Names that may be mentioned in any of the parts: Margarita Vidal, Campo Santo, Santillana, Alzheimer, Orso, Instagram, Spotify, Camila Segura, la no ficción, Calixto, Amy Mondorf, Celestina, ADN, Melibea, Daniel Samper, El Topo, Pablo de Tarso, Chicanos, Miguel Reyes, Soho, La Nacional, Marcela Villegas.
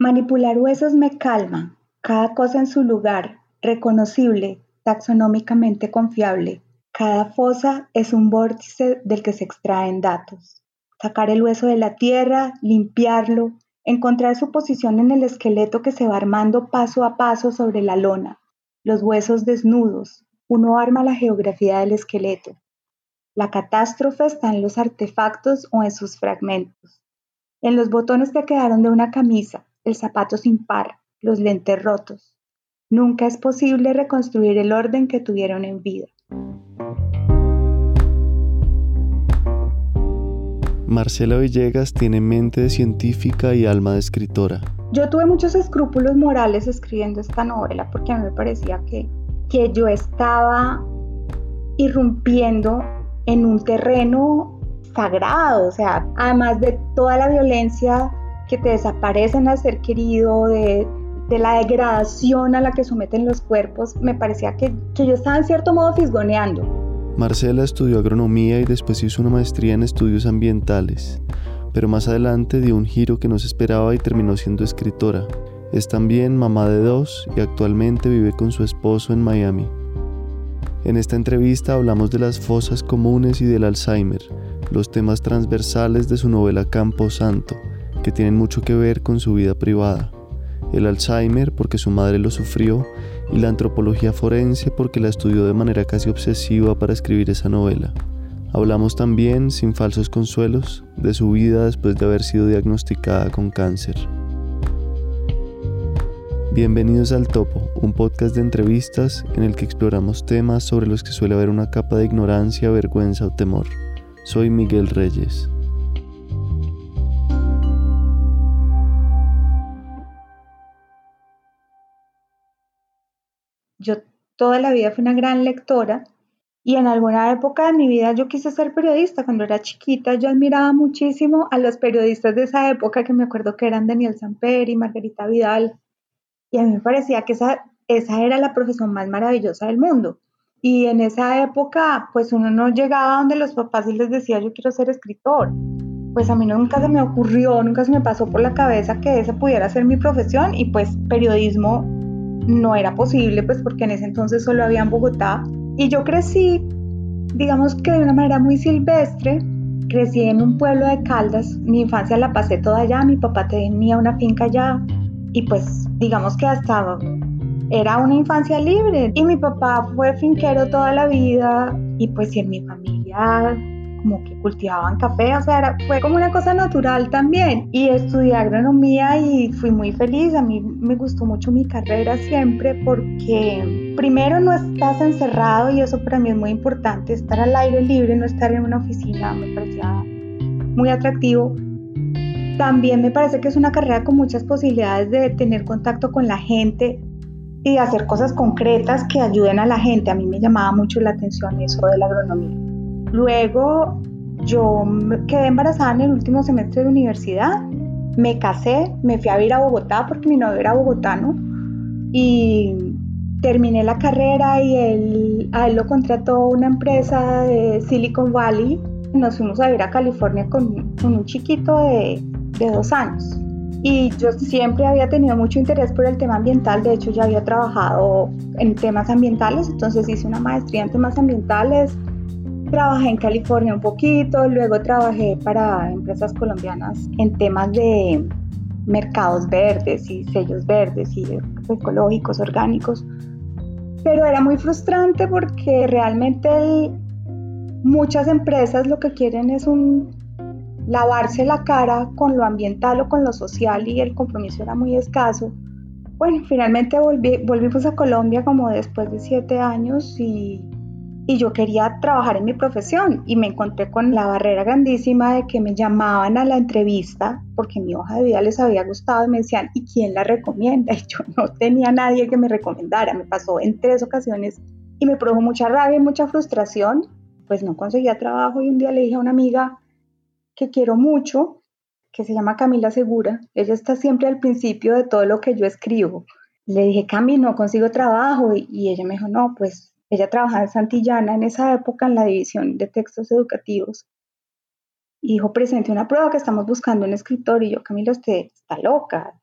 Manipular huesos me calma, cada cosa en su lugar, reconocible, taxonómicamente confiable. Cada fosa es un vórtice del que se extraen datos. Sacar el hueso de la tierra, limpiarlo, encontrar su posición en el esqueleto que se va armando paso a paso sobre la lona. Los huesos desnudos, uno arma la geografía del esqueleto. La catástrofe está en los artefactos o en sus fragmentos. En los botones que quedaron de una camisa, el zapato sin par, los lentes rotos. Nunca es posible reconstruir el orden que tuvieron en vida. Marcela Villegas tiene mente de científica y alma de escritora. Yo tuve muchos escrúpulos morales escribiendo esta novela porque a mí me parecía que yo estaba irrumpiendo en un terreno sagrado, o sea, además de toda la violencia que te desaparecen al ser querido, de la degradación a la que someten los cuerpos, me parecía que yo estaba en cierto modo fisgoneando. Marcela estudió agronomía y después hizo una maestría en estudios ambientales, pero más adelante dio un giro que no se esperaba y terminó siendo escritora. Es también mamá de 2 y actualmente vive con su esposo en Miami. En esta entrevista hablamos de las fosas comunes y del Alzheimer, los temas transversales de su novela Campo Santo, que tienen mucho que ver con su vida privada. El Alzheimer porque su madre lo sufrió y la antropología forense porque la estudió de manera casi obsesiva para escribir esa novela. Hablamos también, sin falsos consuelos, de su vida después de haber sido diagnosticada con cáncer. Bienvenidos al Topo, un podcast de entrevistas en el que exploramos temas sobre los que suele haber una capa de ignorancia, vergüenza o temor. Soy Miguel Reyes. Yo toda la vida fui una gran lectora y en alguna época de mi vida yo quise ser periodista. Cuando era chiquita yo admiraba muchísimo a los periodistas de esa época, que me acuerdo que eran Daniel Samper y Margarita Vidal, y a mí me parecía que esa era la profesión más maravillosa del mundo. Y en esa época pues uno no llegaba donde los papás y les decía yo quiero ser escritor. Pues a mí nunca se me ocurrió, nunca se me pasó por la cabeza que esa pudiera ser mi profesión, y pues periodismo no era posible, pues porque en ese entonces solo había en Bogotá. Y yo crecí, digamos que de una manera muy silvestre, crecí en un pueblo de Caldas, mi infancia la pasé toda allá, mi papá tenía una finca allá, y pues digamos que hasta era una infancia libre. Y mi papá fue finquero toda la vida, y pues en mi familia como que cultivaban café, o sea, fue como una cosa natural también. Y estudié agronomía y fui muy feliz. A mí me gustó mucho mi carrera siempre porque primero no estás encerrado, y eso para mí es muy importante, estar al aire libre, no estar en una oficina, me parecía muy atractivo. También me parece que es una carrera con muchas posibilidades de tener contacto con la gente y de hacer cosas concretas que ayuden a la gente. A mí me llamaba mucho la atención eso de la agronomía. Luego yo quedé embarazada en el último semestre de universidad, me casé, me fui a vivir a Bogotá porque mi novio era bogotano, y terminé la carrera y a él lo contrató una empresa de Silicon Valley. Nos fuimos a vivir a California con un chiquito de 2 años, y yo siempre había tenido mucho interés por el tema ambiental. De hecho ya había trabajado en temas ambientales, entonces hice una maestría en temas ambientales. Trabajé en California un poquito, luego trabajé para empresas colombianas en temas de mercados verdes y sellos verdes y ecológicos, orgánicos. Pero era muy frustrante porque realmente muchas empresas lo que quieren es lavarse la cara con lo ambiental o con lo social, y el compromiso era muy escaso. Bueno, finalmente volvimos a Colombia como después de 7 años y yo quería trabajar en mi profesión, y me encontré con la barrera grandísima de que me llamaban a la entrevista porque mi hoja de vida les había gustado y me decían ¿y quién la recomienda? Y yo no tenía nadie que me recomendara. Me pasó en 3 ocasiones y me produjo mucha rabia y mucha frustración, pues no conseguía trabajo. Y un día le dije a una amiga que quiero mucho, que se llama Camila Segura, ella está siempre al principio de todo lo que yo escribo, le dije Cami, no consigo trabajo, y ella me dijo no, pues ella trabajaba en Santillana en esa época en la división de textos educativos, y dijo, presente una prueba que estamos buscando un escritor. Y yo, Camila, usted está loca,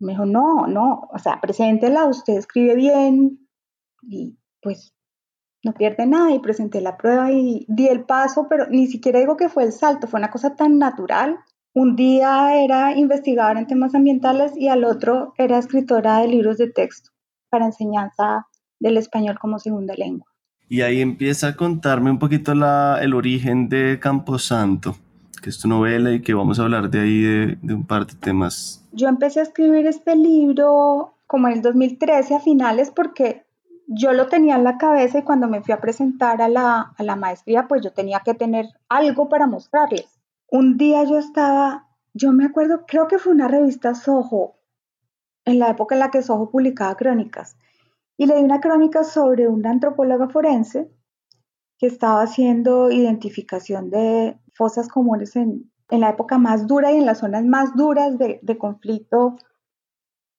Me dijo, no, o sea, preséntela, usted escribe bien y pues no pierde nada. Y presenté la prueba y di el paso, pero ni siquiera digo que fue el salto, fue una cosa tan natural. Un día era investigadora en temas ambientales y al otro era escritora de libros de texto para enseñanza del español como segunda lengua. Y ahí empieza a contarme un poquito el origen de Campo Santo, que es tu novela y que vamos a hablar de ahí de un par de temas. Yo empecé a escribir este libro como en el 2013 a finales porque yo lo tenía en la cabeza y cuando me fui a presentar a la maestría, pues yo tenía que tener algo para mostrarles. Un día yo me acuerdo, creo que fue una revista Soho, en la época en la que Soho publicaba crónicas, y leí una crónica sobre una antropóloga forense que estaba haciendo identificación de fosas comunes en la época más dura y en las zonas más duras de conflicto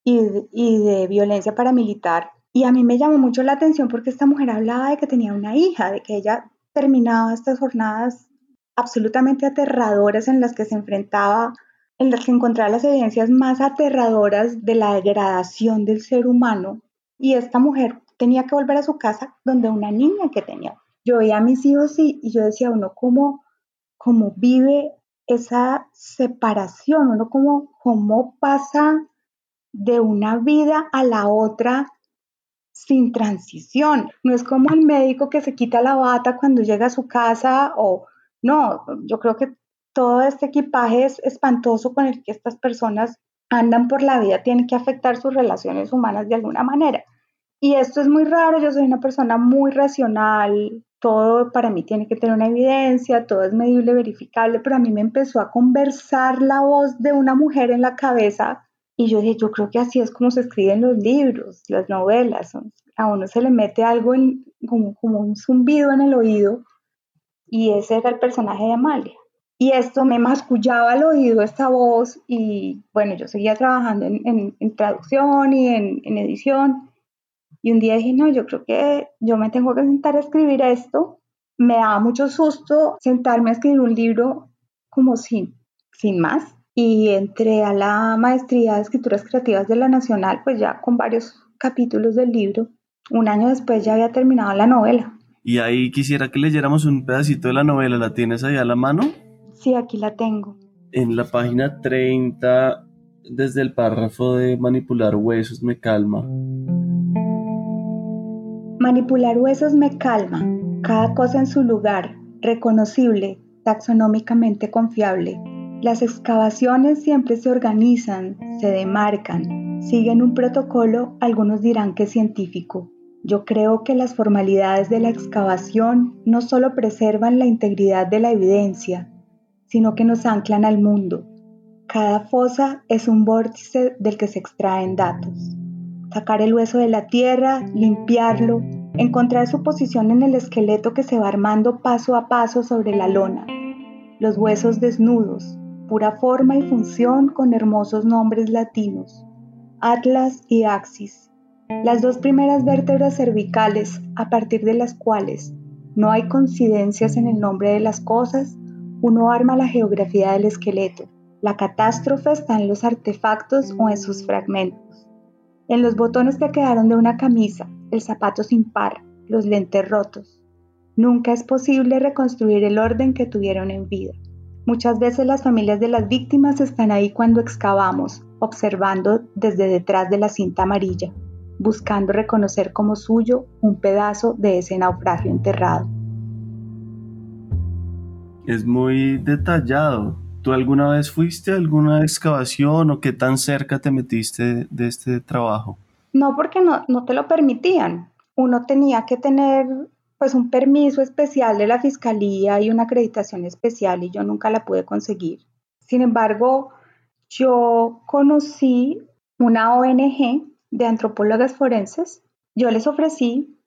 y de violencia paramilitar. Y a mí me llamó mucho la atención porque esta mujer hablaba de que tenía una hija, de que ella terminaba estas jornadas absolutamente aterradoras en las que se enfrentaba, en las que encontraba las evidencias más aterradoras de la degradación del ser humano. Y esta mujer tenía que volver a su casa donde una niña que tenía. Yo veía a mis hijos y yo decía, uno cómo vive esa separación, uno cómo pasa de una vida a la otra sin transición. No es como el médico que se quita la bata cuando llega a su casa o no, yo creo que todo este equipaje es espantoso con el que estas personas andan por la vida, tienen que afectar sus relaciones humanas de alguna manera. Y esto es muy raro, yo soy una persona muy racional, todo para mí tiene que tener una evidencia, todo es medible, verificable, pero a mí me empezó a conversar la voz de una mujer en la cabeza y yo dije, yo creo que así es como se escriben los libros, las novelas, a uno se le mete algo como un zumbido en el oído y ese era el personaje de Amalia. Y esto me mascullaba al oído esta voz y bueno, yo seguía trabajando en traducción y en edición. Y un día dije, no, yo creo que yo me tengo que sentar a escribir esto. Me daba mucho susto sentarme a escribir un libro como sin más. Y entré a la maestría de escrituras creativas de La Nacional, pues ya con varios capítulos del libro. Un año después ya había terminado la novela. Y ahí quisiera que leyéramos un pedacito de la novela. ¿La tienes ahí a la mano? Sí, aquí la tengo. En la página 30, desde el párrafo de manipular huesos me calma. Manipular huesos me calma, cada cosa en su lugar, reconocible, taxonómicamente confiable. Las excavaciones siempre se organizan, se demarcan, siguen un protocolo, algunos dirán que científico. Yo creo que las formalidades de la excavación no solo preservan la integridad de la evidencia, sino que nos anclan al mundo. Cada fosa es un vórtice del que se extraen datos. Sacar el hueso de la tierra, limpiarlo, encontrar su posición en el esqueleto que se va armando paso a paso sobre la lona. Los huesos desnudos, pura forma y función con hermosos nombres latinos, atlas y axis. Las dos primeras vértebras cervicales a partir de las cuales no hay coincidencias en el nombre de las cosas, uno arma la geografía del esqueleto. La catástrofe está en los artefactos o en sus fragmentos. En los botones que quedaron de una camisa, el zapato sin par, los lentes rotos. Nunca es posible reconstruir el orden que tuvieron en vida. Muchas veces las familias de las víctimas están ahí cuando excavamos, observando desde detrás de la cinta amarilla, buscando reconocer como suyo un pedazo de ese naufragio enterrado. Es muy detallado. ¿Tú alguna vez fuiste a alguna excavación o qué tan cerca te metiste de este trabajo? No, porque no te lo permitían. Uno tenía que tener pues un permiso especial de la fiscalía y una acreditación especial y yo nunca la pude conseguir. Sin embargo, yo conocí una ONG de antropólogas forenses. Yo les ofrecí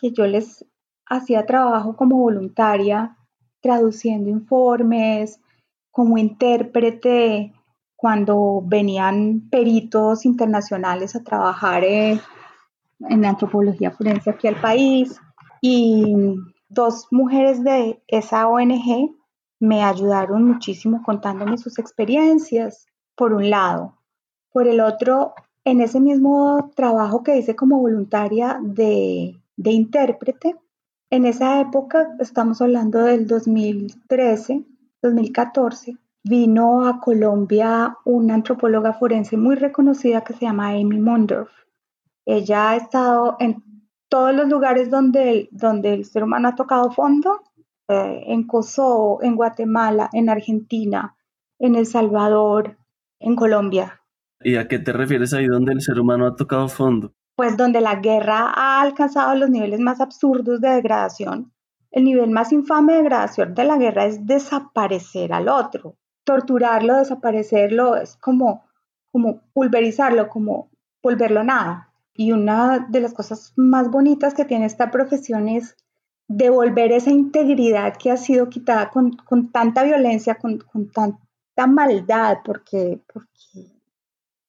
que yo les hacía trabajo como voluntaria, traduciendo informes, como intérprete cuando venían peritos internacionales a trabajar en antropología forense aquí al país. Y dos mujeres de esa ONG me ayudaron muchísimo contándome sus experiencias, por un lado. Por el otro, en ese mismo trabajo que hice como voluntaria de intérprete, en esa época, estamos hablando del 2013, 2014, vino a Colombia una antropóloga forense muy reconocida que se llama Amy Mondorf. Ella ha estado en todos los lugares donde el ser humano ha tocado fondo, en Kosovo, en Guatemala, en Argentina, en El Salvador, en Colombia. ¿Y a qué te refieres ahí donde el ser humano ha tocado fondo? Pues donde la guerra ha alcanzado los niveles más absurdos de degradación. El nivel más infame de degradación de la guerra es desaparecer al otro, torturarlo, desaparecerlo, es como pulverizarlo, como volverlo nada. Y una de las cosas más bonitas que tiene esta profesión es devolver esa integridad que ha sido quitada con tanta violencia, con tanta maldad, porque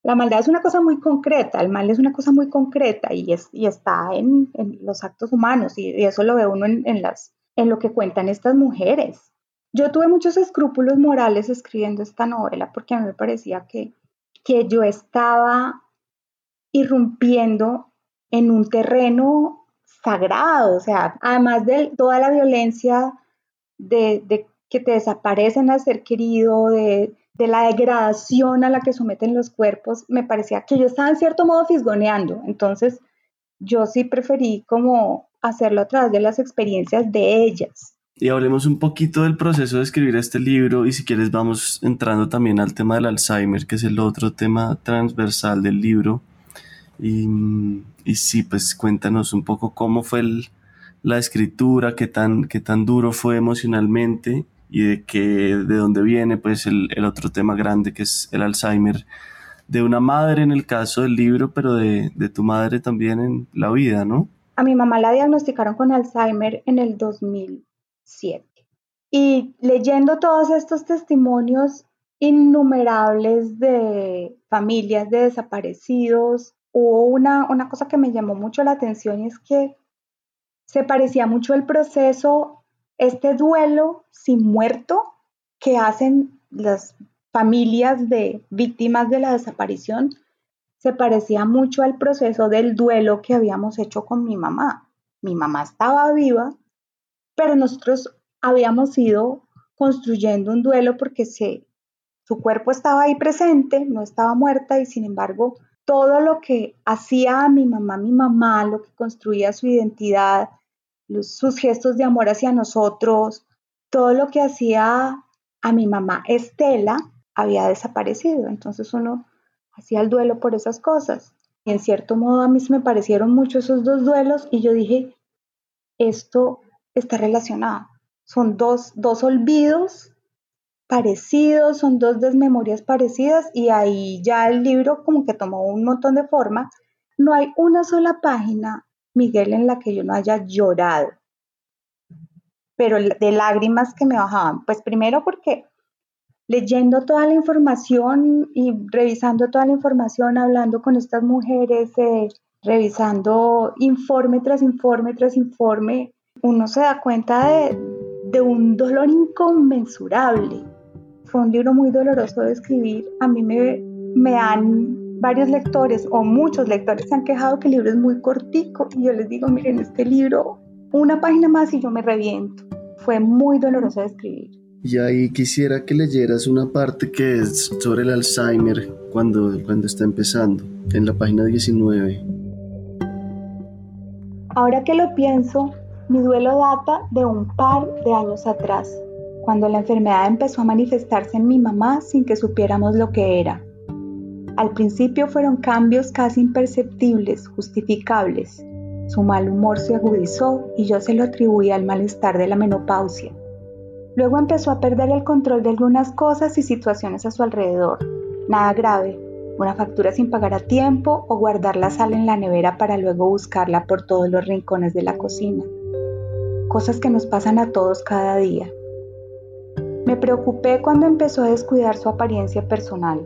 la maldad es una cosa muy concreta, el mal es una cosa muy concreta y está en los actos humanos, y eso lo ve uno en lo que cuentan estas mujeres. Yo tuve muchos escrúpulos morales escribiendo esta novela porque a mí me parecía que yo estaba irrumpiendo en un terreno sagrado, o sea, además de toda la violencia de que te desaparecen al ser querido, de la degradación a la que someten los cuerpos, me parecía que yo estaba en cierto modo fisgoneando, entonces yo sí preferí como hacerlo a través de las experiencias de ellas. Y hablemos un poquito del proceso de escribir este libro, y si quieres vamos entrando también al tema del Alzheimer, que es el otro tema transversal del libro. Y sí, pues cuéntanos un poco cómo fue la escritura, qué tan duro fue emocionalmente y de dónde viene pues el otro tema grande que es el Alzheimer de una madre en el caso del libro, pero de tu madre también en la vida, ¿no? A mi mamá la diagnosticaron con Alzheimer en el 2007 y leyendo todos estos testimonios innumerables de familias de desaparecidos, hubo una cosa que me llamó mucho la atención, y es que se parecía mucho el proceso, este duelo sin muerto que hacen las familias de víctimas de la desaparición, se parecía mucho al proceso del duelo que habíamos hecho con mi mamá. Mi mamá estaba viva, pero nosotros habíamos ido construyendo un duelo porque su cuerpo estaba ahí presente, no estaba muerta, y sin embargo todo lo que hacía mi mamá, lo que construía su identidad, sus gestos de amor hacia nosotros, todo lo que hacía a mi mamá Estela había desaparecido. Entonces uno hacía el duelo por esas cosas. Y en cierto modo a mí se me parecieron mucho esos dos duelos y yo dije, esto está relacionado. Son dos olvidos parecidos, son dos desmemorias parecidas, y ahí ya el libro como que tomó un montón de forma. No hay una sola página, Miguel, en la que yo no haya llorado, pero de lágrimas que me bajaban. Pues primero porque leyendo toda la información y revisando toda la información, hablando con estas mujeres, revisando informe tras informe tras informe, uno se da cuenta de un dolor inconmensurable. Fue un libro muy doloroso de escribir. A mí me han varios lectores o muchos lectores se han quejado que el libro es muy cortico y yo les digo, miren, este libro, una página más y yo me reviento. Fue muy doloroso de escribir. Y ahí quisiera que leyeras una parte que es sobre el Alzheimer cuando está empezando, en la página 19. Ahora que lo pienso, mi duelo data de un par de años atrás, cuando la enfermedad empezó a manifestarse en mi mamá sin que supiéramos lo que era. Al principio fueron cambios casi imperceptibles, justificables. Su mal humor se agudizó y yo se lo atribuía al malestar de la menopausia. Luego empezó a perder el control de algunas cosas y situaciones a su alrededor. Nada grave, una factura sin pagar a tiempo o guardar la sal en la nevera para luego buscarla por todos los rincones de la cocina. Cosas que nos pasan a todos cada día. Me preocupé cuando empezó a descuidar su apariencia personal.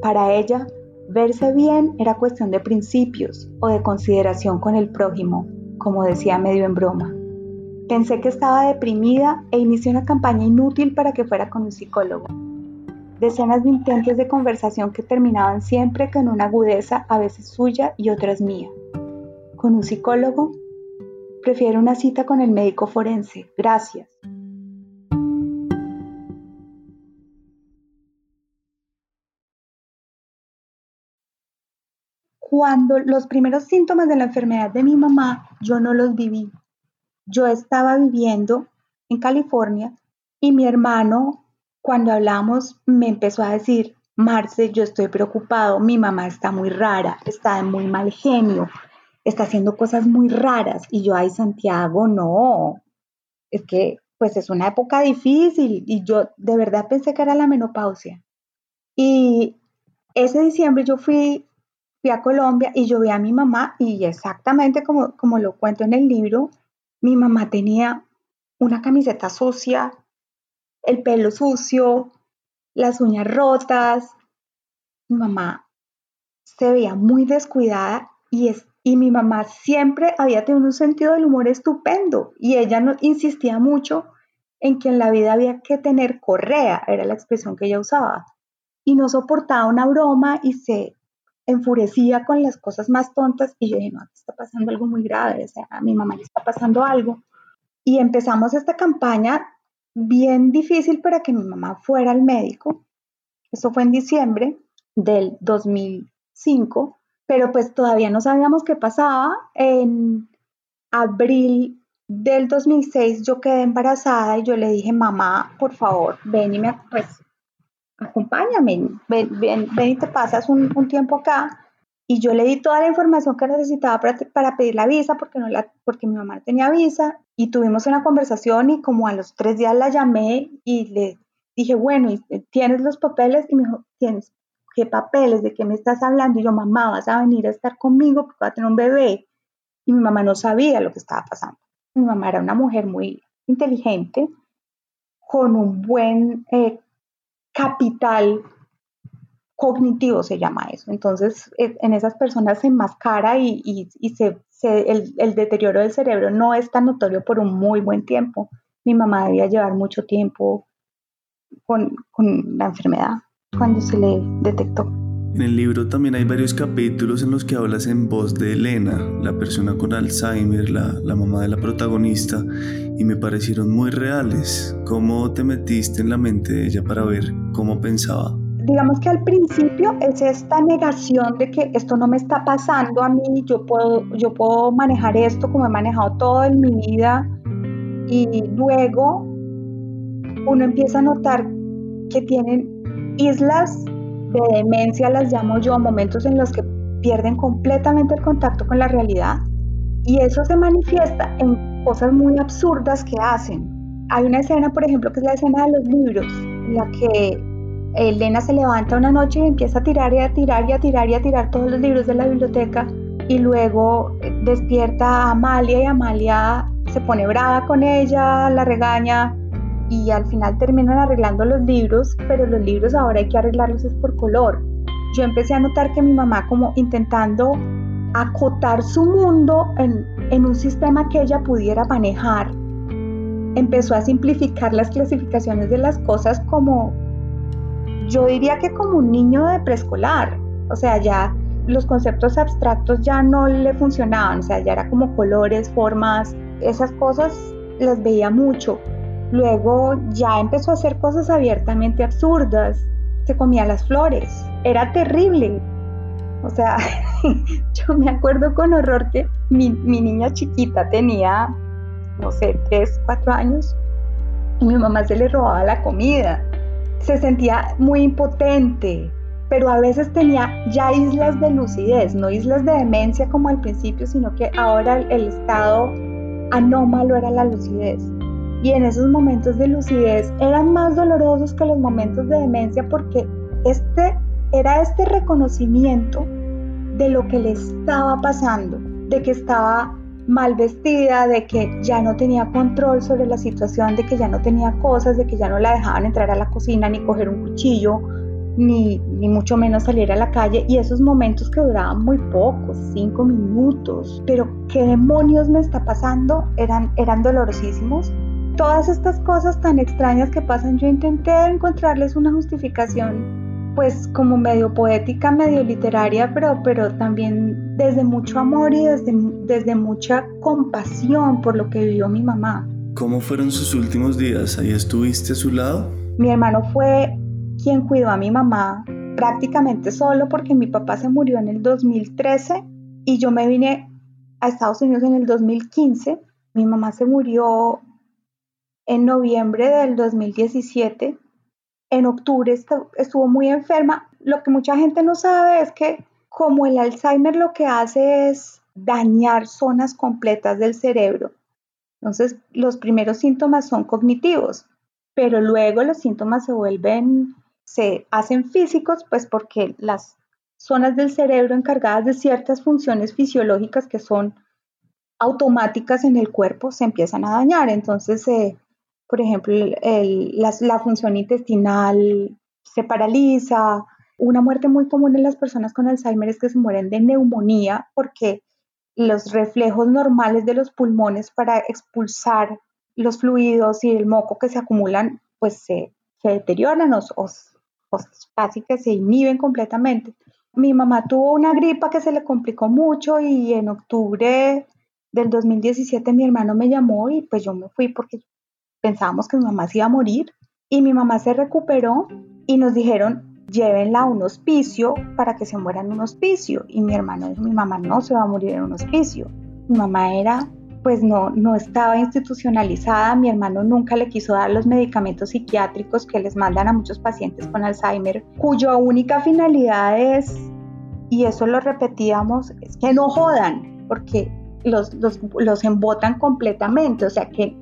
Para ella, verse bien era cuestión de principios o de consideración con el prójimo, como decía medio en broma. Pensé que estaba deprimida e inicié una campaña inútil para que fuera con un psicólogo. Decenas de intentos de conversación que terminaban siempre con una agudeza a veces suya y otras mía. ¿Con un psicólogo? Prefiero una cita con el médico forense. Gracias. Cuando los primeros síntomas de la enfermedad de mi mamá, yo no los viví. Yo estaba viviendo en California y mi hermano, cuando hablamos, me empezó a decir: Marce, yo estoy preocupado, mi mamá está muy rara, está de muy mal genio, está haciendo cosas muy raras. Y yo, ay, Santiago, no, es que pues es una época difícil y yo de verdad pensé que era la menopausia. Y ese diciembre yo fui a Colombia y yo vi a mi mamá y exactamente como lo cuento en el libro, mi mamá tenía una camiseta sucia, el pelo sucio, las uñas rotas. Mi mamá se veía muy descuidada y mi mamá siempre había tenido un sentido del humor estupendo y ella no, insistía mucho en que en la vida había que tener correa, era la expresión que ella usaba, y no soportaba una broma y se enfurecía con las cosas más tontas y yo dije, no, está pasando algo muy grave, o sea, a mi mamá le está pasando algo. Y empezamos esta campaña bien difícil para que mi mamá fuera al médico. Eso fue en diciembre del 2005, pero pues todavía no sabíamos qué pasaba. En abril del 2006 yo quedé embarazada y yo le dije, mamá, por favor, ven y me pues, acompáñame, ven y te pasas un tiempo acá. Y yo le di toda la información que necesitaba para pedir la visa, porque mi mamá tenía visa, y tuvimos una conversación y como a los 3 días la llamé y le dije, bueno, ¿tienes los papeles? Y me dijo, ¿tienes qué papeles? ¿De qué me estás hablando? Y yo, mamá, vas a venir a estar conmigo porque va a tener un bebé. Y mi mamá no sabía lo que estaba pasando. Mi mamá era una mujer muy inteligente, con un buen capital cognitivo se llama eso. Entonces, en esas personas se enmascara y el deterioro del cerebro no es tan notorio por un muy buen tiempo. Mi mamá debía llevar mucho tiempo con la enfermedad cuando se le detectó. En el libro también hay varios capítulos en los que hablas en voz de Elena, la persona con Alzheimer, la mamá de la protagonista, y me parecieron muy reales. ¿Cómo te metiste en la mente de ella para ver cómo pensaba? Digamos que al principio es esta negación de que esto no me está pasando a mí, yo puedo manejar esto como he manejado todo en mi vida, y luego uno empieza a notar que tienen islas de demencia, las llamo yo, momentos en los que pierden completamente el contacto con la realidad, y eso se manifiesta en cosas muy absurdas que hacen. Hay una escena, por ejemplo, que es la escena de los libros, en la que Elena se levanta una noche y empieza a tirar y a tirar y a tirar y a tirar todos los libros de la biblioteca, y luego despierta a Amalia y Amalia se pone brava con ella, la regaña y al final terminan arreglando los libros, pero los libros ahora hay que arreglarlos es por color. Yo empecé a notar que mi mamá como intentando acotar su mundo en un sistema que ella pudiera manejar, empezó a simplificar las clasificaciones de las cosas como... Yo diría que como un niño de preescolar, o sea, ya los conceptos abstractos ya no le funcionaban, o sea, ya era como colores, formas, esas cosas las veía mucho. Luego ya empezó a hacer cosas abiertamente absurdas, se comía las flores, era terrible. O sea, yo me acuerdo con horror que mi niña chiquita tenía, no sé, 3, 4 años, y mi mamá se le robaba la comida. Se sentía muy impotente, pero a veces tenía ya islas de lucidez, no islas de demencia como al principio, sino que ahora el estado anómalo era la lucidez. Y en esos momentos de lucidez eran más dolorosos que los momentos de demencia, porque era este reconocimiento de lo que le estaba pasando, de que estaba mal vestida, de que ya no tenía control sobre la situación, de que ya no tenía cosas, de que ya no la dejaban entrar a la cocina, ni coger un cuchillo, ni mucho menos salir a la calle, y esos momentos que duraban muy pocos, 5 minutos, pero qué demonios me está pasando, eran dolorosísimos. todas estas cosas tan extrañas que pasan, yo intenté encontrarles una justificación, pues como medio poética, medio literaria, pero también desde mucho amor y desde mucha compasión por lo que vivió mi mamá. ¿Cómo fueron sus últimos días? ¿Ahí estuviste a su lado? Mi hermano fue quien cuidó a mi mamá prácticamente solo, porque mi papá se murió en el 2013 y yo me vine a Estados Unidos en el 2015. Mi mamá se murió en noviembre del 2017. En octubre estuvo muy enferma. Lo que mucha gente no sabe es que, como el Alzheimer lo que hace es dañar zonas completas del cerebro, entonces, los primeros síntomas son cognitivos, pero luego los síntomas se hacen físicos, pues porque las zonas del cerebro encargadas de ciertas funciones fisiológicas que son automáticas en el cuerpo se empiezan a dañar. Entonces, por ejemplo, la función intestinal se paraliza. Una muerte muy común en las personas con Alzheimer es que se mueren de neumonía, porque los reflejos normales de los pulmones para expulsar los fluidos y el moco que se acumulan, pues se deterioran o casi que se inhiben completamente. Mi mamá tuvo una gripa que se le complicó mucho y en octubre del 2017 mi hermano me llamó y pues yo me fui porque pensábamos que mi mamá se iba a morir, y mi mamá se recuperó y nos dijeron: llévenla a un hospicio para que se muera en un hospicio. Y mi hermano dijo: mi mamá no se va a morir en un hospicio. Mi mamá no estaba institucionalizada. Mi hermano nunca le quiso dar los medicamentos psiquiátricos que les mandan a muchos pacientes con Alzheimer, cuya única finalidad es, y eso lo repetíamos, es que no jodan, porque los embotan completamente. O sea que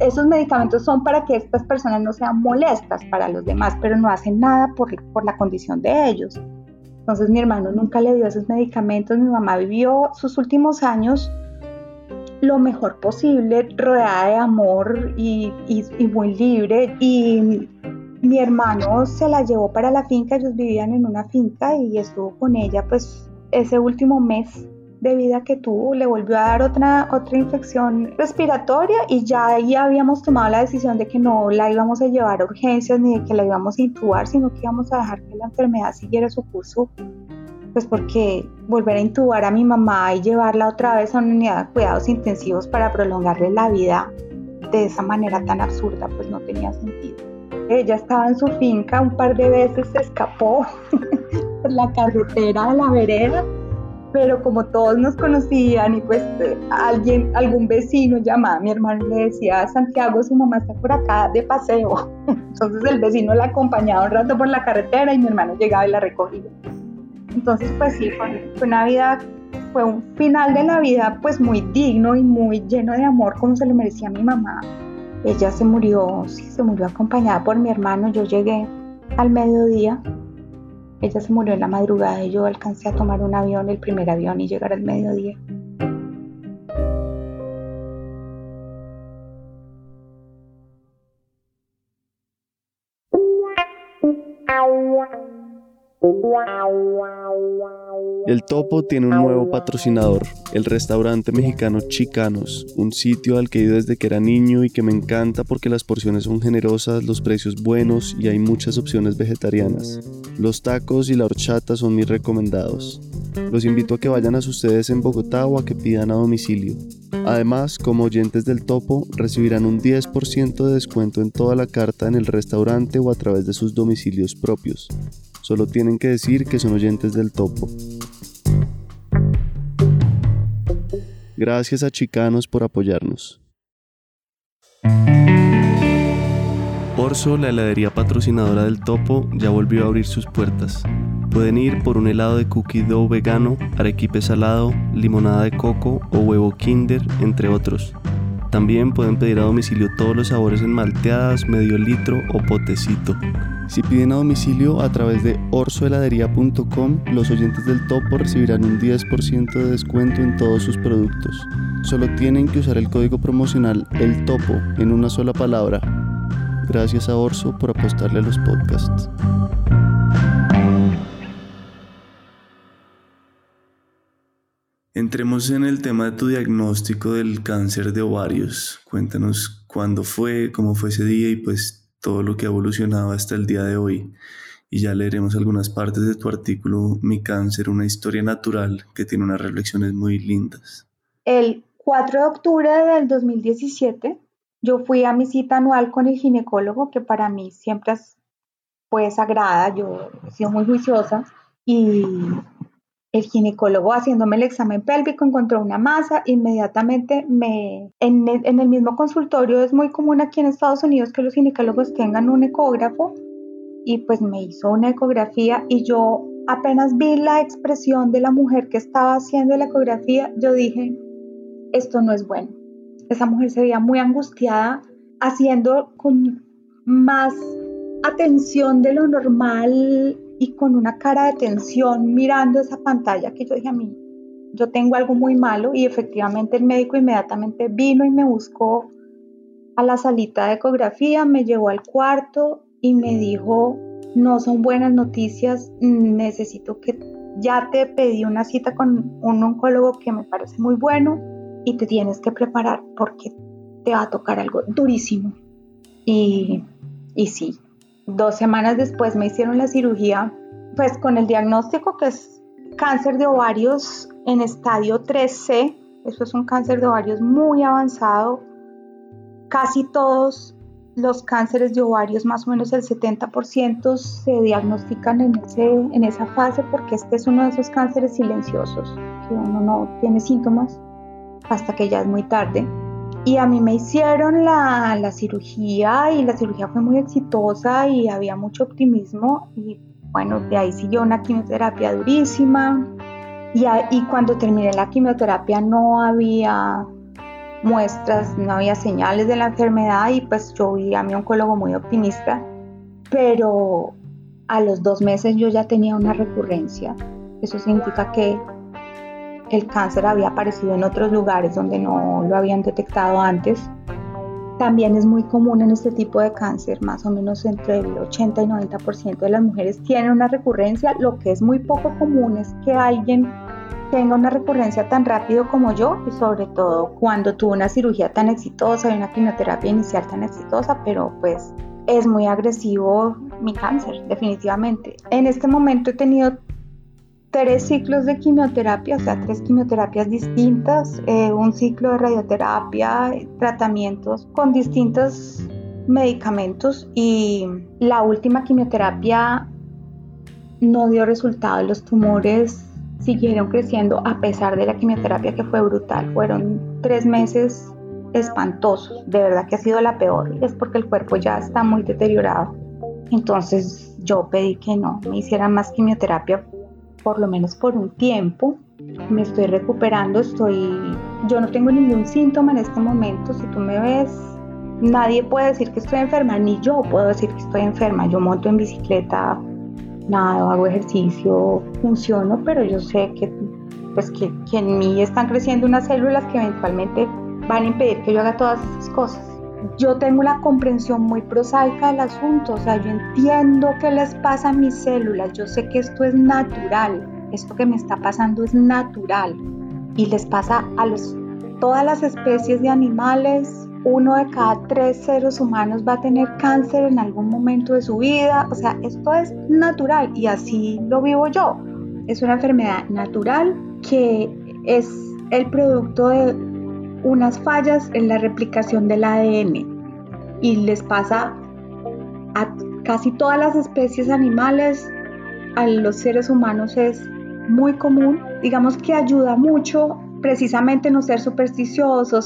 esos medicamentos son para que estas personas no sean molestas para los demás, pero no hacen nada por la condición de ellos. Entonces mi hermano nunca le dio esos medicamentos. Mi mamá vivió sus últimos años lo mejor posible, rodeada de amor y muy libre. Y mi hermano se la llevó para la finca. Ellos vivían en una finca y estuvo con ella pues ese último mes de vida que tuvo. Le volvió a dar otra infección respiratoria y ya ahí habíamos tomado la decisión de que no la íbamos a llevar a urgencias ni de que la íbamos a intubar, sino que íbamos a dejar que la enfermedad siguiera su curso, pues porque volver a intubar a mi mamá y llevarla otra vez a una unidad de cuidados intensivos para prolongarle la vida de esa manera tan absurda pues no tenía sentido. Ella estaba en su finca, un par de veces se escapó por la carretera de la vereda, pero como todos nos conocían y pues algún vecino llamaba a mi hermano y le decía: Santiago, su mamá está por acá de paseo. Entonces el vecino la acompañaba un rato por la carretera y mi hermano llegaba y la recogía. Entonces pues sí, fue un final de la vida pues muy digno y muy lleno de amor, como se lo merecía mi mamá. Ella se murió acompañada por mi hermano. Yo llegué al mediodía. Ella se murió en la madrugada y yo alcancé a tomar un avión, el primer avión, y llegar al mediodía. El Topo tiene un nuevo patrocinador, el restaurante mexicano Chicanos, un sitio al que he ido desde que era niño y que me encanta porque las porciones son generosas, los precios buenos y hay muchas opciones vegetarianas. Los tacos y la horchata son mis recomendados. Los invito a que vayan a sus sedes en Bogotá o a que pidan a domicilio. Además, como oyentes del Topo, recibirán un 10% de descuento en toda la carta en el restaurante o a través de sus domicilios propios. Solo tienen que decir que son oyentes del Topo. Gracias a Chicanos por apoyarnos. Orso, la heladería patrocinadora del Topo, ya volvió a abrir sus puertas. Pueden ir por un helado de cookie dough vegano, arequipe salado, limonada de coco o huevo Kinder, entre otros. También pueden pedir a domicilio todos los sabores en malteadas, medio litro o potecito. Si piden a domicilio a través de orsoheladería.com, los oyentes del Topo recibirán un 10% de descuento en todos sus productos. Solo tienen que usar el código promocional El Topo en una sola palabra. Gracias a Orso por apostarle a los podcasts. Entremos en el tema de tu diagnóstico del cáncer de ovarios. Cuéntanos cuándo fue, cómo fue ese día y pues todo lo que ha evolucionado hasta el día de hoy. Y ya leeremos algunas partes de tu artículo Mi cáncer, una historia natural, que tiene unas reflexiones muy lindas. El 4 de octubre del 2017 yo fui a mi cita anual con el ginecólogo, que para mí siempre fue sagrada. Yo he sido muy juiciosa y el ginecólogo, haciéndome el examen pélvico, encontró una masa. Inmediatamente en el mismo consultorio, es muy común aquí en Estados Unidos que los ginecólogos tengan un ecógrafo, y pues me hizo una ecografía y yo apenas vi la expresión de la mujer que estaba haciendo la ecografía, yo dije, esto no es bueno. Esa mujer se veía muy angustiada, haciendo con más atención de lo normal y con una cara de tensión mirando esa pantalla, que yo dije, a mí, yo tengo algo muy malo. Y efectivamente el médico inmediatamente vino y me buscó a la salita de ecografía, me llevó al cuarto y me dijo, no son buenas noticias, necesito que ya te pedí una cita con un oncólogo que me parece muy bueno y te tienes que preparar porque te va a tocar algo durísimo. Y sí, 2 semanas después me hicieron la cirugía, pues con el diagnóstico que es cáncer de ovarios en estadio 3C. Eso es un cáncer de ovarios muy avanzado. Casi todos los cánceres de ovarios, más o menos el 70%, se diagnostican en esa fase, porque este es uno de esos cánceres silenciosos, que uno no tiene síntomas hasta que ya es muy tarde. Y a mí me hicieron la cirugía, y la cirugía fue muy exitosa y había mucho optimismo. Y bueno, de ahí siguió una quimioterapia durísima. Y cuando terminé la quimioterapia no había muestras, no había señales de la enfermedad, y pues yo vi a mi oncólogo muy optimista. Pero a los 2 meses yo ya tenía una recurrencia. Eso significa que el cáncer había aparecido en otros lugares donde no lo habían detectado antes. También es muy común en este tipo de cáncer, más o menos entre el 80 y 90% de las mujeres tienen una recurrencia. Lo que es muy poco común es que alguien tenga una recurrencia tan rápido como yo, y sobre todo cuando tuvo una cirugía tan exitosa y una quimioterapia inicial tan exitosa, pero pues es muy agresivo mi cáncer, definitivamente. En este momento he tenido 3 ciclos de quimioterapia, o sea, 3 quimioterapias distintas, un ciclo de radioterapia, tratamientos con distintos medicamentos, y la última quimioterapia no dio resultado. Los tumores siguieron creciendo a pesar de la quimioterapia, que fue brutal. Fueron 3 meses espantosos, de verdad que ha sido la peor, y es porque el cuerpo ya está muy deteriorado. Entonces yo pedí que no me hicieran más quimioterapia, por lo menos por un tiempo. Me estoy recuperando, yo no tengo ningún síntoma en este momento. Si tú me ves, nadie puede decir que estoy enferma, ni yo puedo decir que estoy enferma. Yo monto en bicicleta, nado, hago ejercicio, funciono, pero yo sé que en mí están creciendo unas células que eventualmente van a impedir que yo haga todas esas cosas. Yo tengo una comprensión muy prosaica del asunto, o sea, yo entiendo qué les pasa a mis células, yo sé que esto es natural, esto que me está pasando es natural, y les pasa a todas las especies de animales. 1 de cada 3 seres humanos va a tener cáncer en algún momento de su vida, o sea, esto es natural y así lo vivo yo. Es una enfermedad natural que es el producto de unas fallas en la replicación del ADN, y les pasa a casi todas las especies animales. A los seres humanos es muy común. Digamos que ayuda mucho precisamente no ser supersticioso,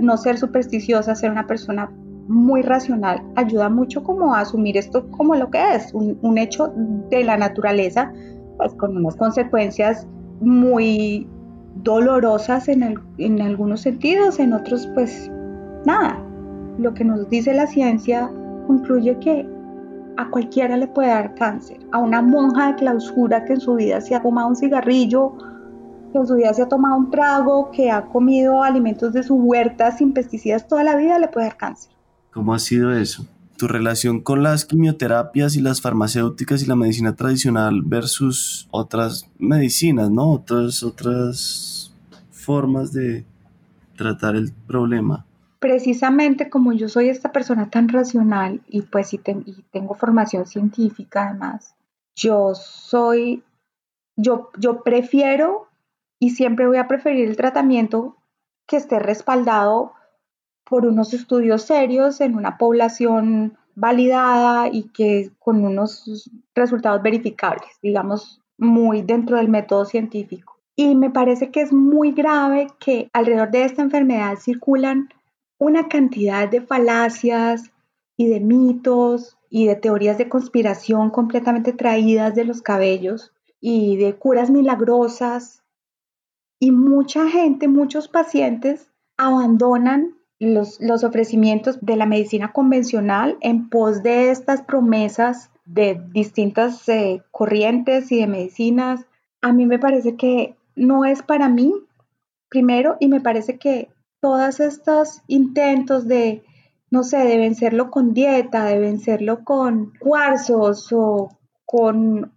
no ser supersticiosa, ser una persona muy racional, ayuda mucho como a asumir esto como lo que es, un hecho de la naturaleza, pues con unas consecuencias muy dolorosas en algunos sentidos, en otros pues nada. Lo que nos dice la ciencia concluye que a cualquiera le puede dar cáncer, a una monja de clausura que en su vida se ha fumado un cigarrillo, que en su vida se ha tomado un trago, que ha comido alimentos de su huerta sin pesticidas toda la vida, le puede dar cáncer. ¿Cómo ha sido eso? tu relación con las quimioterapias y las farmacéuticas y la medicina tradicional versus otras medicinas, ¿no? Otras formas de tratar el problema. Precisamente como yo soy esta persona tan racional y pues y tengo formación científica además, yo prefiero y siempre voy a preferir el tratamiento que esté respaldado por unos estudios serios en una población validada y que con unos resultados verificables, digamos, muy dentro del método científico. Y me parece que es muy grave que alrededor de esta enfermedad circulan una cantidad de falacias y de mitos y de teorías de conspiración completamente traídas de los cabellos y de curas milagrosas. Y mucha gente, muchos pacientes abandonan los ofrecimientos de la medicina convencional en pos de estas promesas de distintas corrientes y de medicinas. A mí me parece que no es para mí, primero, y me parece que todos estos intentos de, no sé, de vencerlo con dieta, de vencerlo con cuarzos o con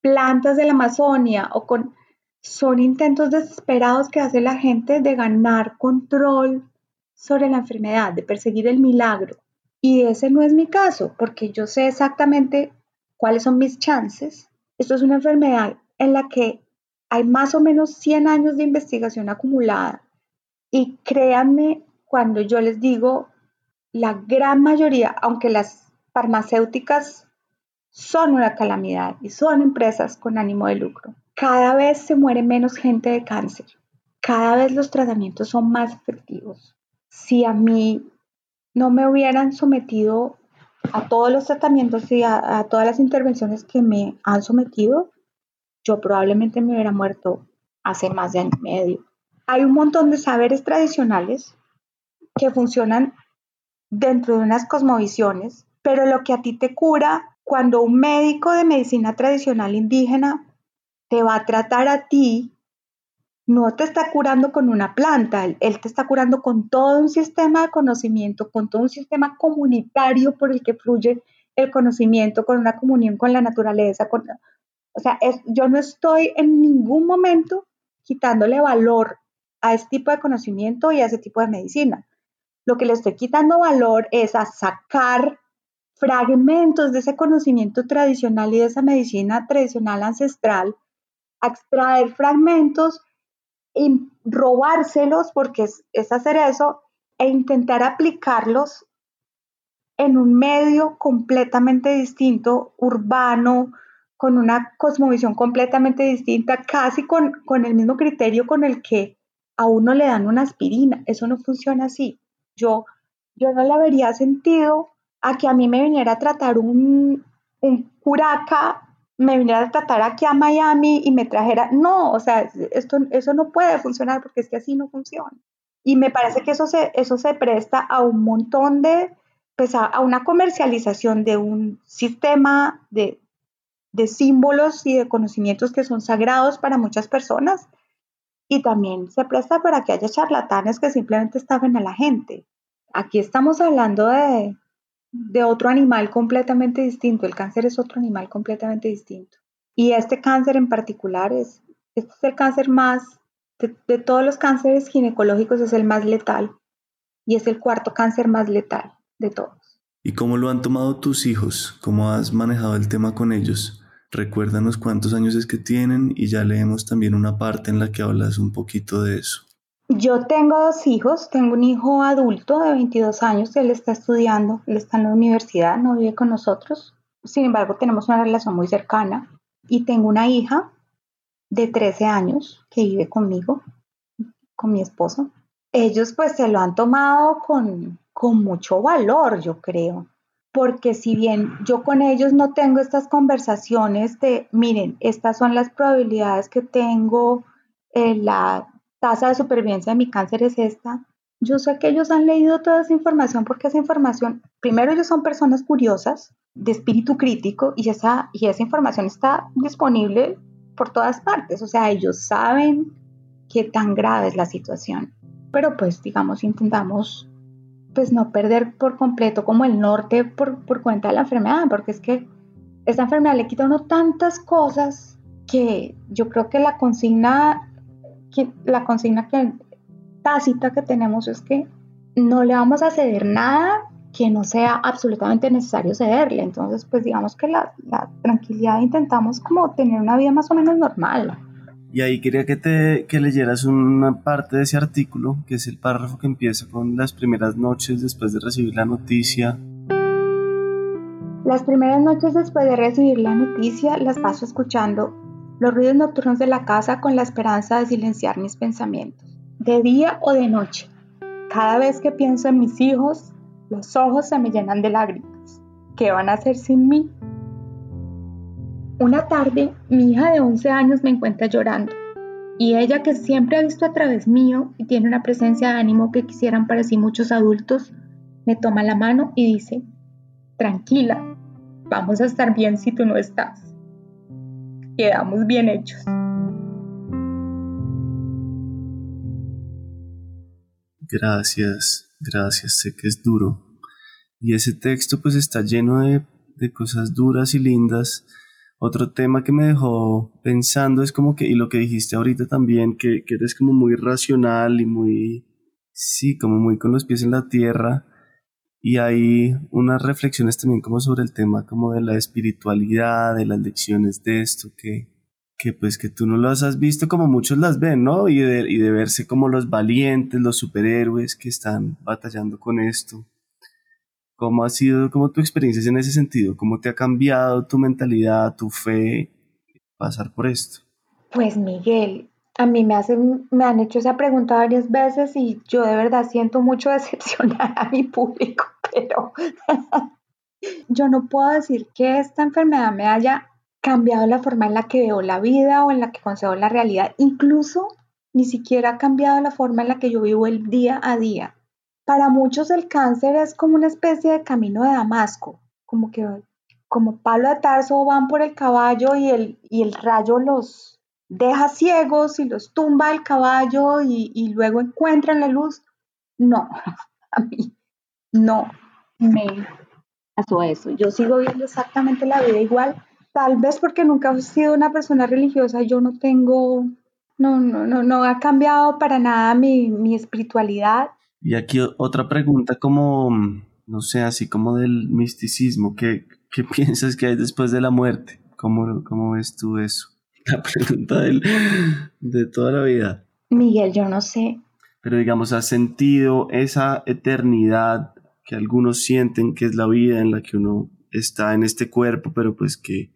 plantas de la Amazonia o con... son intentos desesperados que hace la gente de ganar control sobre la enfermedad, de perseguir el milagro. Y ese no es mi caso, porque yo sé exactamente cuáles son mis chances. Esto es una enfermedad en la que hay más o menos 100 años de investigación acumulada. Y créanme cuando yo les digo, la gran mayoría, aunque las farmacéuticas son una calamidad y son empresas con ánimo de lucro, cada vez se muere menos gente de cáncer. Cada vez los tratamientos son más efectivos. Si a mí no me hubieran sometido a todos los tratamientos y a todas las intervenciones que me han sometido, yo probablemente me hubiera muerto hace más de año y medio. Hay un montón de saberes tradicionales que funcionan dentro de unas cosmovisiones, pero lo que a ti te cura cuando un médico de medicina tradicional indígena te va a tratar a ti, no te está curando con una planta, él te está curando con todo un sistema de conocimiento, con todo un sistema comunitario por el que fluye el conocimiento, con una comunión con la naturaleza. Yo no estoy en ningún momento quitándole valor a ese tipo de conocimiento y a ese tipo de medicina. Lo que le estoy quitando valor es a sacar fragmentos de ese conocimiento tradicional y de esa medicina tradicional ancestral, a extraer fragmentos y robárselos, porque es hacer eso, e intentar aplicarlos en un medio completamente distinto, urbano, con una cosmovisión completamente distinta, casi con el mismo criterio con el que a uno le dan una aspirina. Eso no funciona así. Yo no le habría sentido a que a mí me viniera a tratar un curaca, me viniera a tratar aquí a Miami y me trajera... No, eso no puede funcionar, porque es que así no funciona. Y me parece que eso se presta a un montón de... pues a una comercialización de un sistema de símbolos y de conocimientos que son sagrados para muchas personas, y también se presta para que haya charlatanes que simplemente estafen a la gente. Aquí estamos hablando de otro animal completamente distinto. El cáncer es otro animal completamente distinto. Y este cáncer en particular es el cáncer más, de todos los cánceres ginecológicos, es el más letal. Y es el cuarto cáncer más letal de todos. ¿Y cómo lo han tomado tus hijos? ¿Cómo has manejado el tema con ellos? Recuérdanos cuántos años es que tienen y ya leemos también una parte en la que hablas un poquito de eso. Yo tengo 2 hijos, tengo un hijo adulto de 22 años, él está estudiando, él está en la universidad, no vive con nosotros, sin embargo tenemos una relación muy cercana, y tengo una hija de 13 años que vive conmigo, con mi esposo. Ellos pues se lo han tomado con mucho valor, yo creo, porque si bien yo con ellos no tengo estas conversaciones de, miren, estas son las probabilidades que tengo, la tasa de supervivencia de mi cáncer es esta. Yo sé que ellos han leído toda esa información, porque esa información, primero, ellos son personas curiosas, de espíritu crítico, y esa información está disponible por todas partes. O sea, ellos saben qué tan grave es la situación. Pero pues, digamos, intentamos pues no perder por completo como el norte por cuenta de la enfermedad, porque es que esta enfermedad le quita a uno tantas cosas que yo creo que la consigna tácita que tenemos es que no le vamos a ceder nada que no sea absolutamente necesario cederle. Entonces, pues digamos que la tranquilidad, intentamos como tener una vida más o menos normal. Y ahí quería que leyeras una parte de ese artículo, que es el párrafo que empieza con las primeras noches después de recibir la noticia. Las primeras noches después de recibir la noticia las paso escuchando los ruidos nocturnos de la casa con la esperanza de silenciar mis pensamientos, de día o de noche. Cada vez que pienso en mis hijos, los ojos se me llenan de lágrimas. ¿Qué van a hacer sin mí? Una tarde, mi hija de 11 años me encuentra llorando, y ella, que siempre ha visto a través mío y tiene una presencia de ánimo que quisieran para sí muchos adultos, me toma la mano y dice: tranquila, vamos a estar bien si tú no estás. Quedamos bien hechos. Gracias, sé que es duro. Y ese texto pues está lleno de cosas duras y lindas. Otro tema que me dejó pensando es como que, y lo que dijiste ahorita también, que eres como muy racional y muy, sí, como muy con los pies en la tierra. Y hay unas reflexiones también como sobre el tema como de la espiritualidad, de las lecciones de esto, que pues que tú no las has visto como muchos las ven, ¿no? Y de verse como los valientes, los superhéroes que están batallando con esto. ¿Cómo ha sido como tu experiencia en ese sentido? ¿Cómo te ha cambiado tu mentalidad, tu fe, pasar por esto? Pues Miguel, a mí me han hecho esa pregunta varias veces y yo de verdad siento mucho decepcionar a mi público, pero yo no puedo decir que esta enfermedad me haya cambiado la forma en la que veo la vida o en la que concebo la realidad. Incluso ni siquiera ha cambiado la forma en la que yo vivo el día a día. Para muchos el cáncer es como una especie de camino de Damasco, como Pablo de Tarso, van por el caballo y el rayo los deja ciegos y los tumba el caballo y luego encuentran la luz. No, a mí no me pasó eso. Yo sigo viendo exactamente la vida igual. Tal vez porque nunca he sido una persona religiosa, yo no tengo, no ha cambiado para nada mi espiritualidad. Y aquí otra pregunta como, no sé, así como del misticismo, ¿qué piensas que hay después de la muerte? ¿Cómo ves tú eso? La pregunta de toda la vida. Miguel, yo no sé. Pero digamos, ¿has sentido esa eternidad que algunos sienten que es la vida en la que uno está en este cuerpo, pero pues que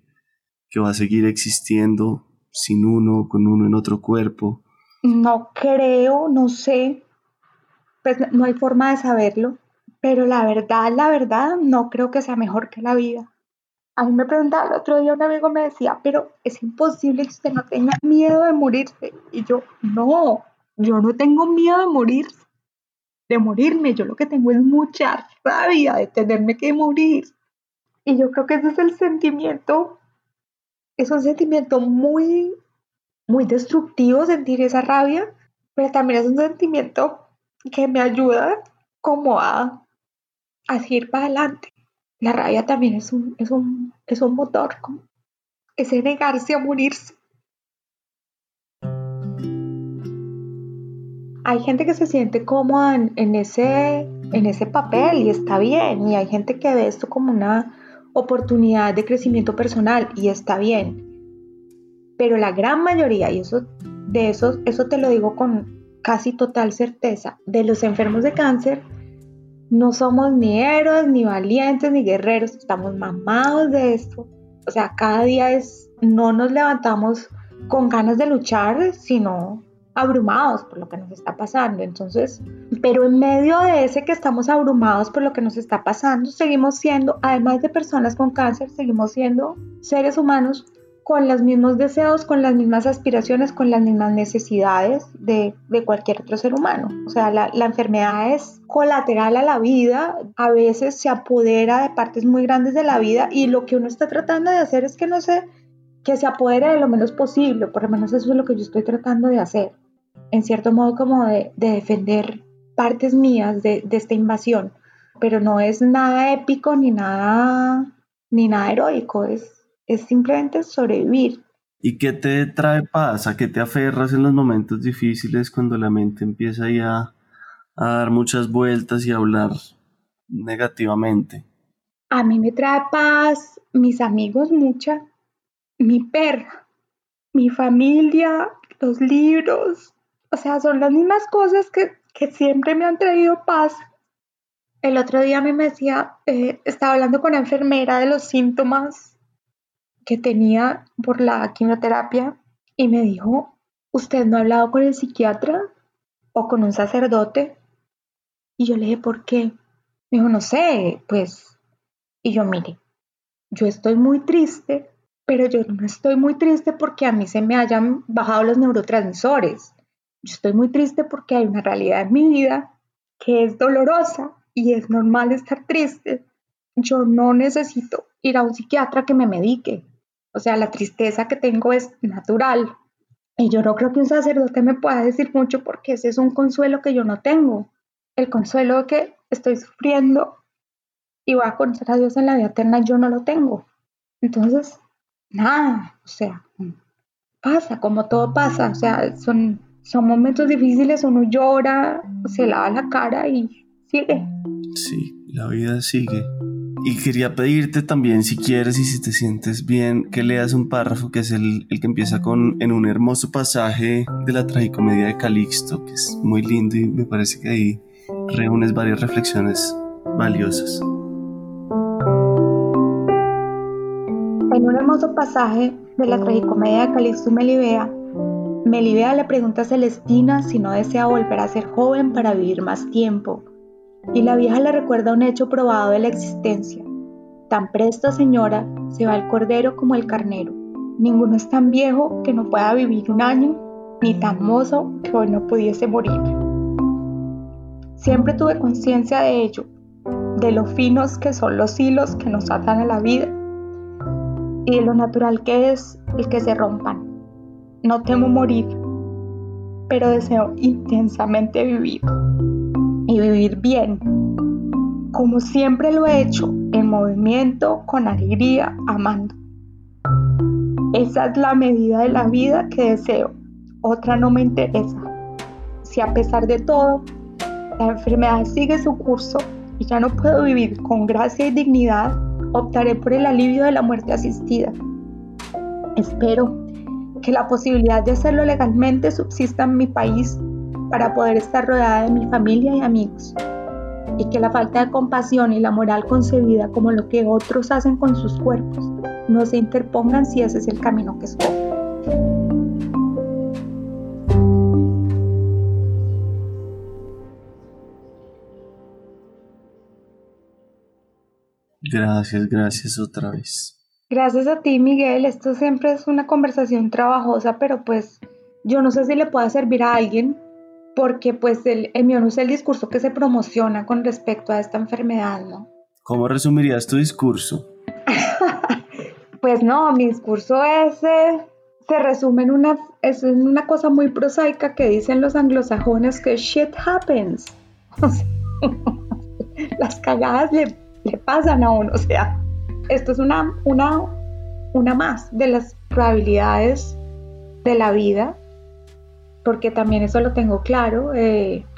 va a seguir existiendo sin uno, con uno en otro cuerpo? No creo, no sé, pues no hay forma de saberlo, pero la verdad, no creo que sea mejor que la vida. A mí me preguntaba el otro día, un amigo me decía, pero es imposible que usted no tenga miedo de morirse, y yo no tengo miedo de morirme, yo lo que tengo es mucha rabia de tenerme que morir. Y yo creo que ese es el sentimiento, es un sentimiento muy, muy destructivo, sentir esa rabia, pero también es un sentimiento que me ayuda como a seguir para adelante. La rabia también es un motor, ese negarse a morirse. Hay gente que se siente cómoda en ese papel y está bien, y hay gente que ve esto como una oportunidad de crecimiento personal y está bien, pero la gran mayoría, y eso te lo digo con casi total certeza, de los enfermos de cáncer no somos ni héroes, ni valientes, ni guerreros, estamos mamados de esto. O sea, cada día no nos levantamos con ganas de luchar, sino abrumados por lo que nos está pasando. Entonces, pero en medio de ese que estamos abrumados por lo que nos está pasando, seguimos siendo, además de personas con cáncer, seguimos siendo seres humanos con los mismos deseos, con las mismas aspiraciones, con las mismas necesidades de cualquier otro ser humano. O sea, la enfermedad es colateral a la vida, a veces se apodera de partes muy grandes de la vida, y lo que uno está tratando de hacer es que se apodere de lo menos posible. Por lo menos eso es lo que yo estoy tratando de hacer, en cierto modo, como de defender partes mías de esta invasión, pero no es nada épico ni nada heroico, es simplemente sobrevivir. ¿Y qué te trae paz? ¿A qué te aferras en los momentos difíciles cuando la mente empieza ahí a dar muchas vueltas y a hablar negativamente? A mí me trae paz mis amigos, mucha, mi perra, mi familia, los libros. O sea, son las mismas cosas que siempre me han traído paz. El otro día me decía, estaba hablando con la enfermera de los síntomas que tenía por la quimioterapia y me dijo, ¿usted no ha hablado con el psiquiatra o con un sacerdote? Y yo le dije, ¿por qué? Me dijo, no sé, pues. Y yo, mire, yo estoy muy triste, pero yo no estoy muy triste porque a mí se me hayan bajado los neurotransmisores. Yo estoy muy triste porque hay una realidad en mi vida que es dolorosa y es normal estar triste. Yo no necesito ir a un psiquiatra que me medique. O sea, la tristeza que tengo es natural. Y yo no creo que un sacerdote me pueda decir mucho porque ese es un consuelo que yo no tengo. El consuelo de que estoy sufriendo y voy a conocer a Dios en la vida eterna, yo no lo tengo. Entonces, nada, o sea, pasa, como todo pasa. O sea, son momentos difíciles, uno llora, se lava la cara y sigue. Sí, la vida sigue. Y quería pedirte también, si quieres y si te sientes bien, que leas un párrafo que es el que empieza con en un hermoso pasaje de la tragicomedia de Calixto, que es muy lindo y me parece que ahí reúnes varias reflexiones valiosas. En un hermoso pasaje de la tragicomedia de Calixto y Melibea le pregunta a Celestina si no desea volver a ser joven para vivir más tiempo, y la vieja le recuerda un hecho probado de la existencia. Tan presto, señora, se va el cordero como el carnero. Ninguno es tan viejo que no pueda vivir un año, ni tan mozo que hoy no pudiese morir. Siempre tuve conciencia de ello, de lo finos que son los hilos que nos atan a la vida, y de lo natural que es el que se rompan. No temo morir, pero deseo intensamente vivir, y vivir bien, como siempre lo he hecho, en movimiento, con alegría, amando. Esa es la medida de la vida que deseo, otra no me interesa. Si a pesar de todo, la enfermedad sigue su curso y ya no puedo vivir con gracia y dignidad, optaré por el alivio de la muerte asistida. Espero que la posibilidad de hacerlo legalmente subsista en mi país para poder estar rodeada de mi familia y amigos, y que la falta de compasión y la moral concebida como lo que otros hacen con sus cuerpos no se interpongan si ese es el camino que escogen. Gracias otra vez. Gracias a ti, Miguel. Esto siempre es una conversación trabajosa, pero pues yo no sé si le pueda servir a alguien, porque pues el mío no es el discurso que se promociona con respecto a esta enfermedad, ¿no? ¿Cómo resumirías tu discurso? Pues no, mi discurso se resume en una cosa muy prosaica que dicen los anglosajones, que shit happens. O sea, las cagadas le pasan a uno, o sea. Esto es una más de las probabilidades de la vida, porque también eso lo tengo claro.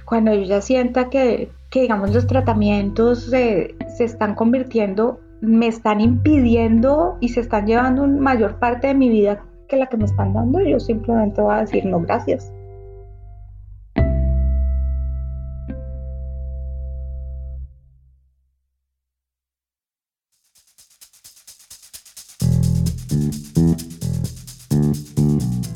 Cuando yo ya sienta que digamos, los tratamientos se están convirtiendo, me están impidiendo y se están llevando una mayor parte de mi vida que la que me están dando, yo simplemente voy a decir no, gracias.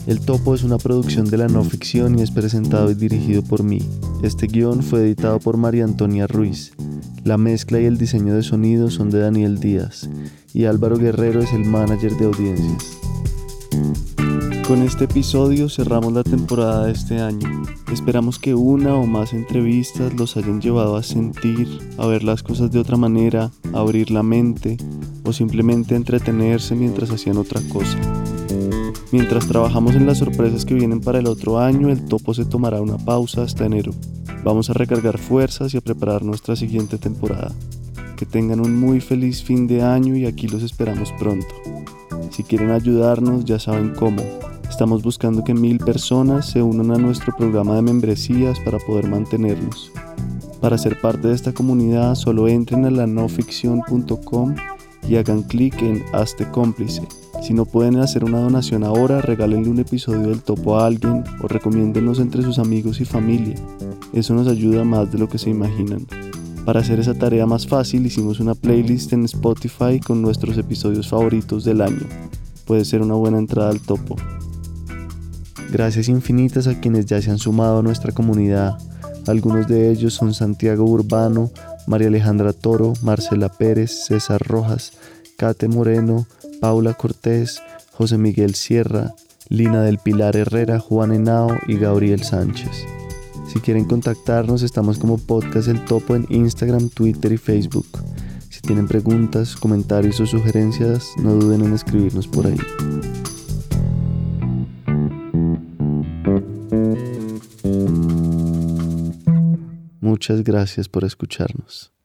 El Topo es una producción de La No Ficción y es presentado y dirigido por mí. Este guión fue editado por María Antonia Ruiz. La mezcla y el diseño de sonido son de Daniel Díaz, y Álvaro Guerrero es el manager de audiencias. Con este episodio cerramos la temporada de este año. Esperamos que una o más entrevistas los hayan llevado a sentir, a ver las cosas de otra manera, a abrir la mente o simplemente a entretenerse mientras hacían otra cosa. Mientras trabajamos en las sorpresas que vienen para el otro año, el Topo se tomará una pausa hasta enero. Vamos a recargar fuerzas y a preparar nuestra siguiente temporada. Que tengan un muy feliz fin de año y aquí los esperamos pronto. Si quieren ayudarnos, ya saben cómo. Estamos buscando que 1000 personas se unan a nuestro programa de membresías para poder mantenernos. Para ser parte de esta comunidad, solo entren a lanoficción.com y hagan clic en Hazte Cómplice. Si no pueden hacer una donación ahora, regálenle un episodio del Topo a alguien o recomiéndenos entre sus amigos y familia. Eso nos ayuda más de lo que se imaginan. Para hacer esa tarea más fácil, hicimos una playlist en Spotify con nuestros episodios favoritos del año. Puede ser una buena entrada al Topo. Gracias infinitas a quienes ya se han sumado a nuestra comunidad. Algunos de ellos son Santiago Urbano, María Alejandra Toro, Marcela Pérez, César Rojas, Kate Moreno, Paula Cortés, José Miguel Sierra, Lina del Pilar Herrera, Juan Henao y Gabriel Sánchez. Si quieren contactarnos, estamos como Podcast El Topo en Instagram, Twitter y Facebook. Si tienen preguntas, comentarios o sugerencias, no duden en escribirnos por ahí. Muchas gracias por escucharnos.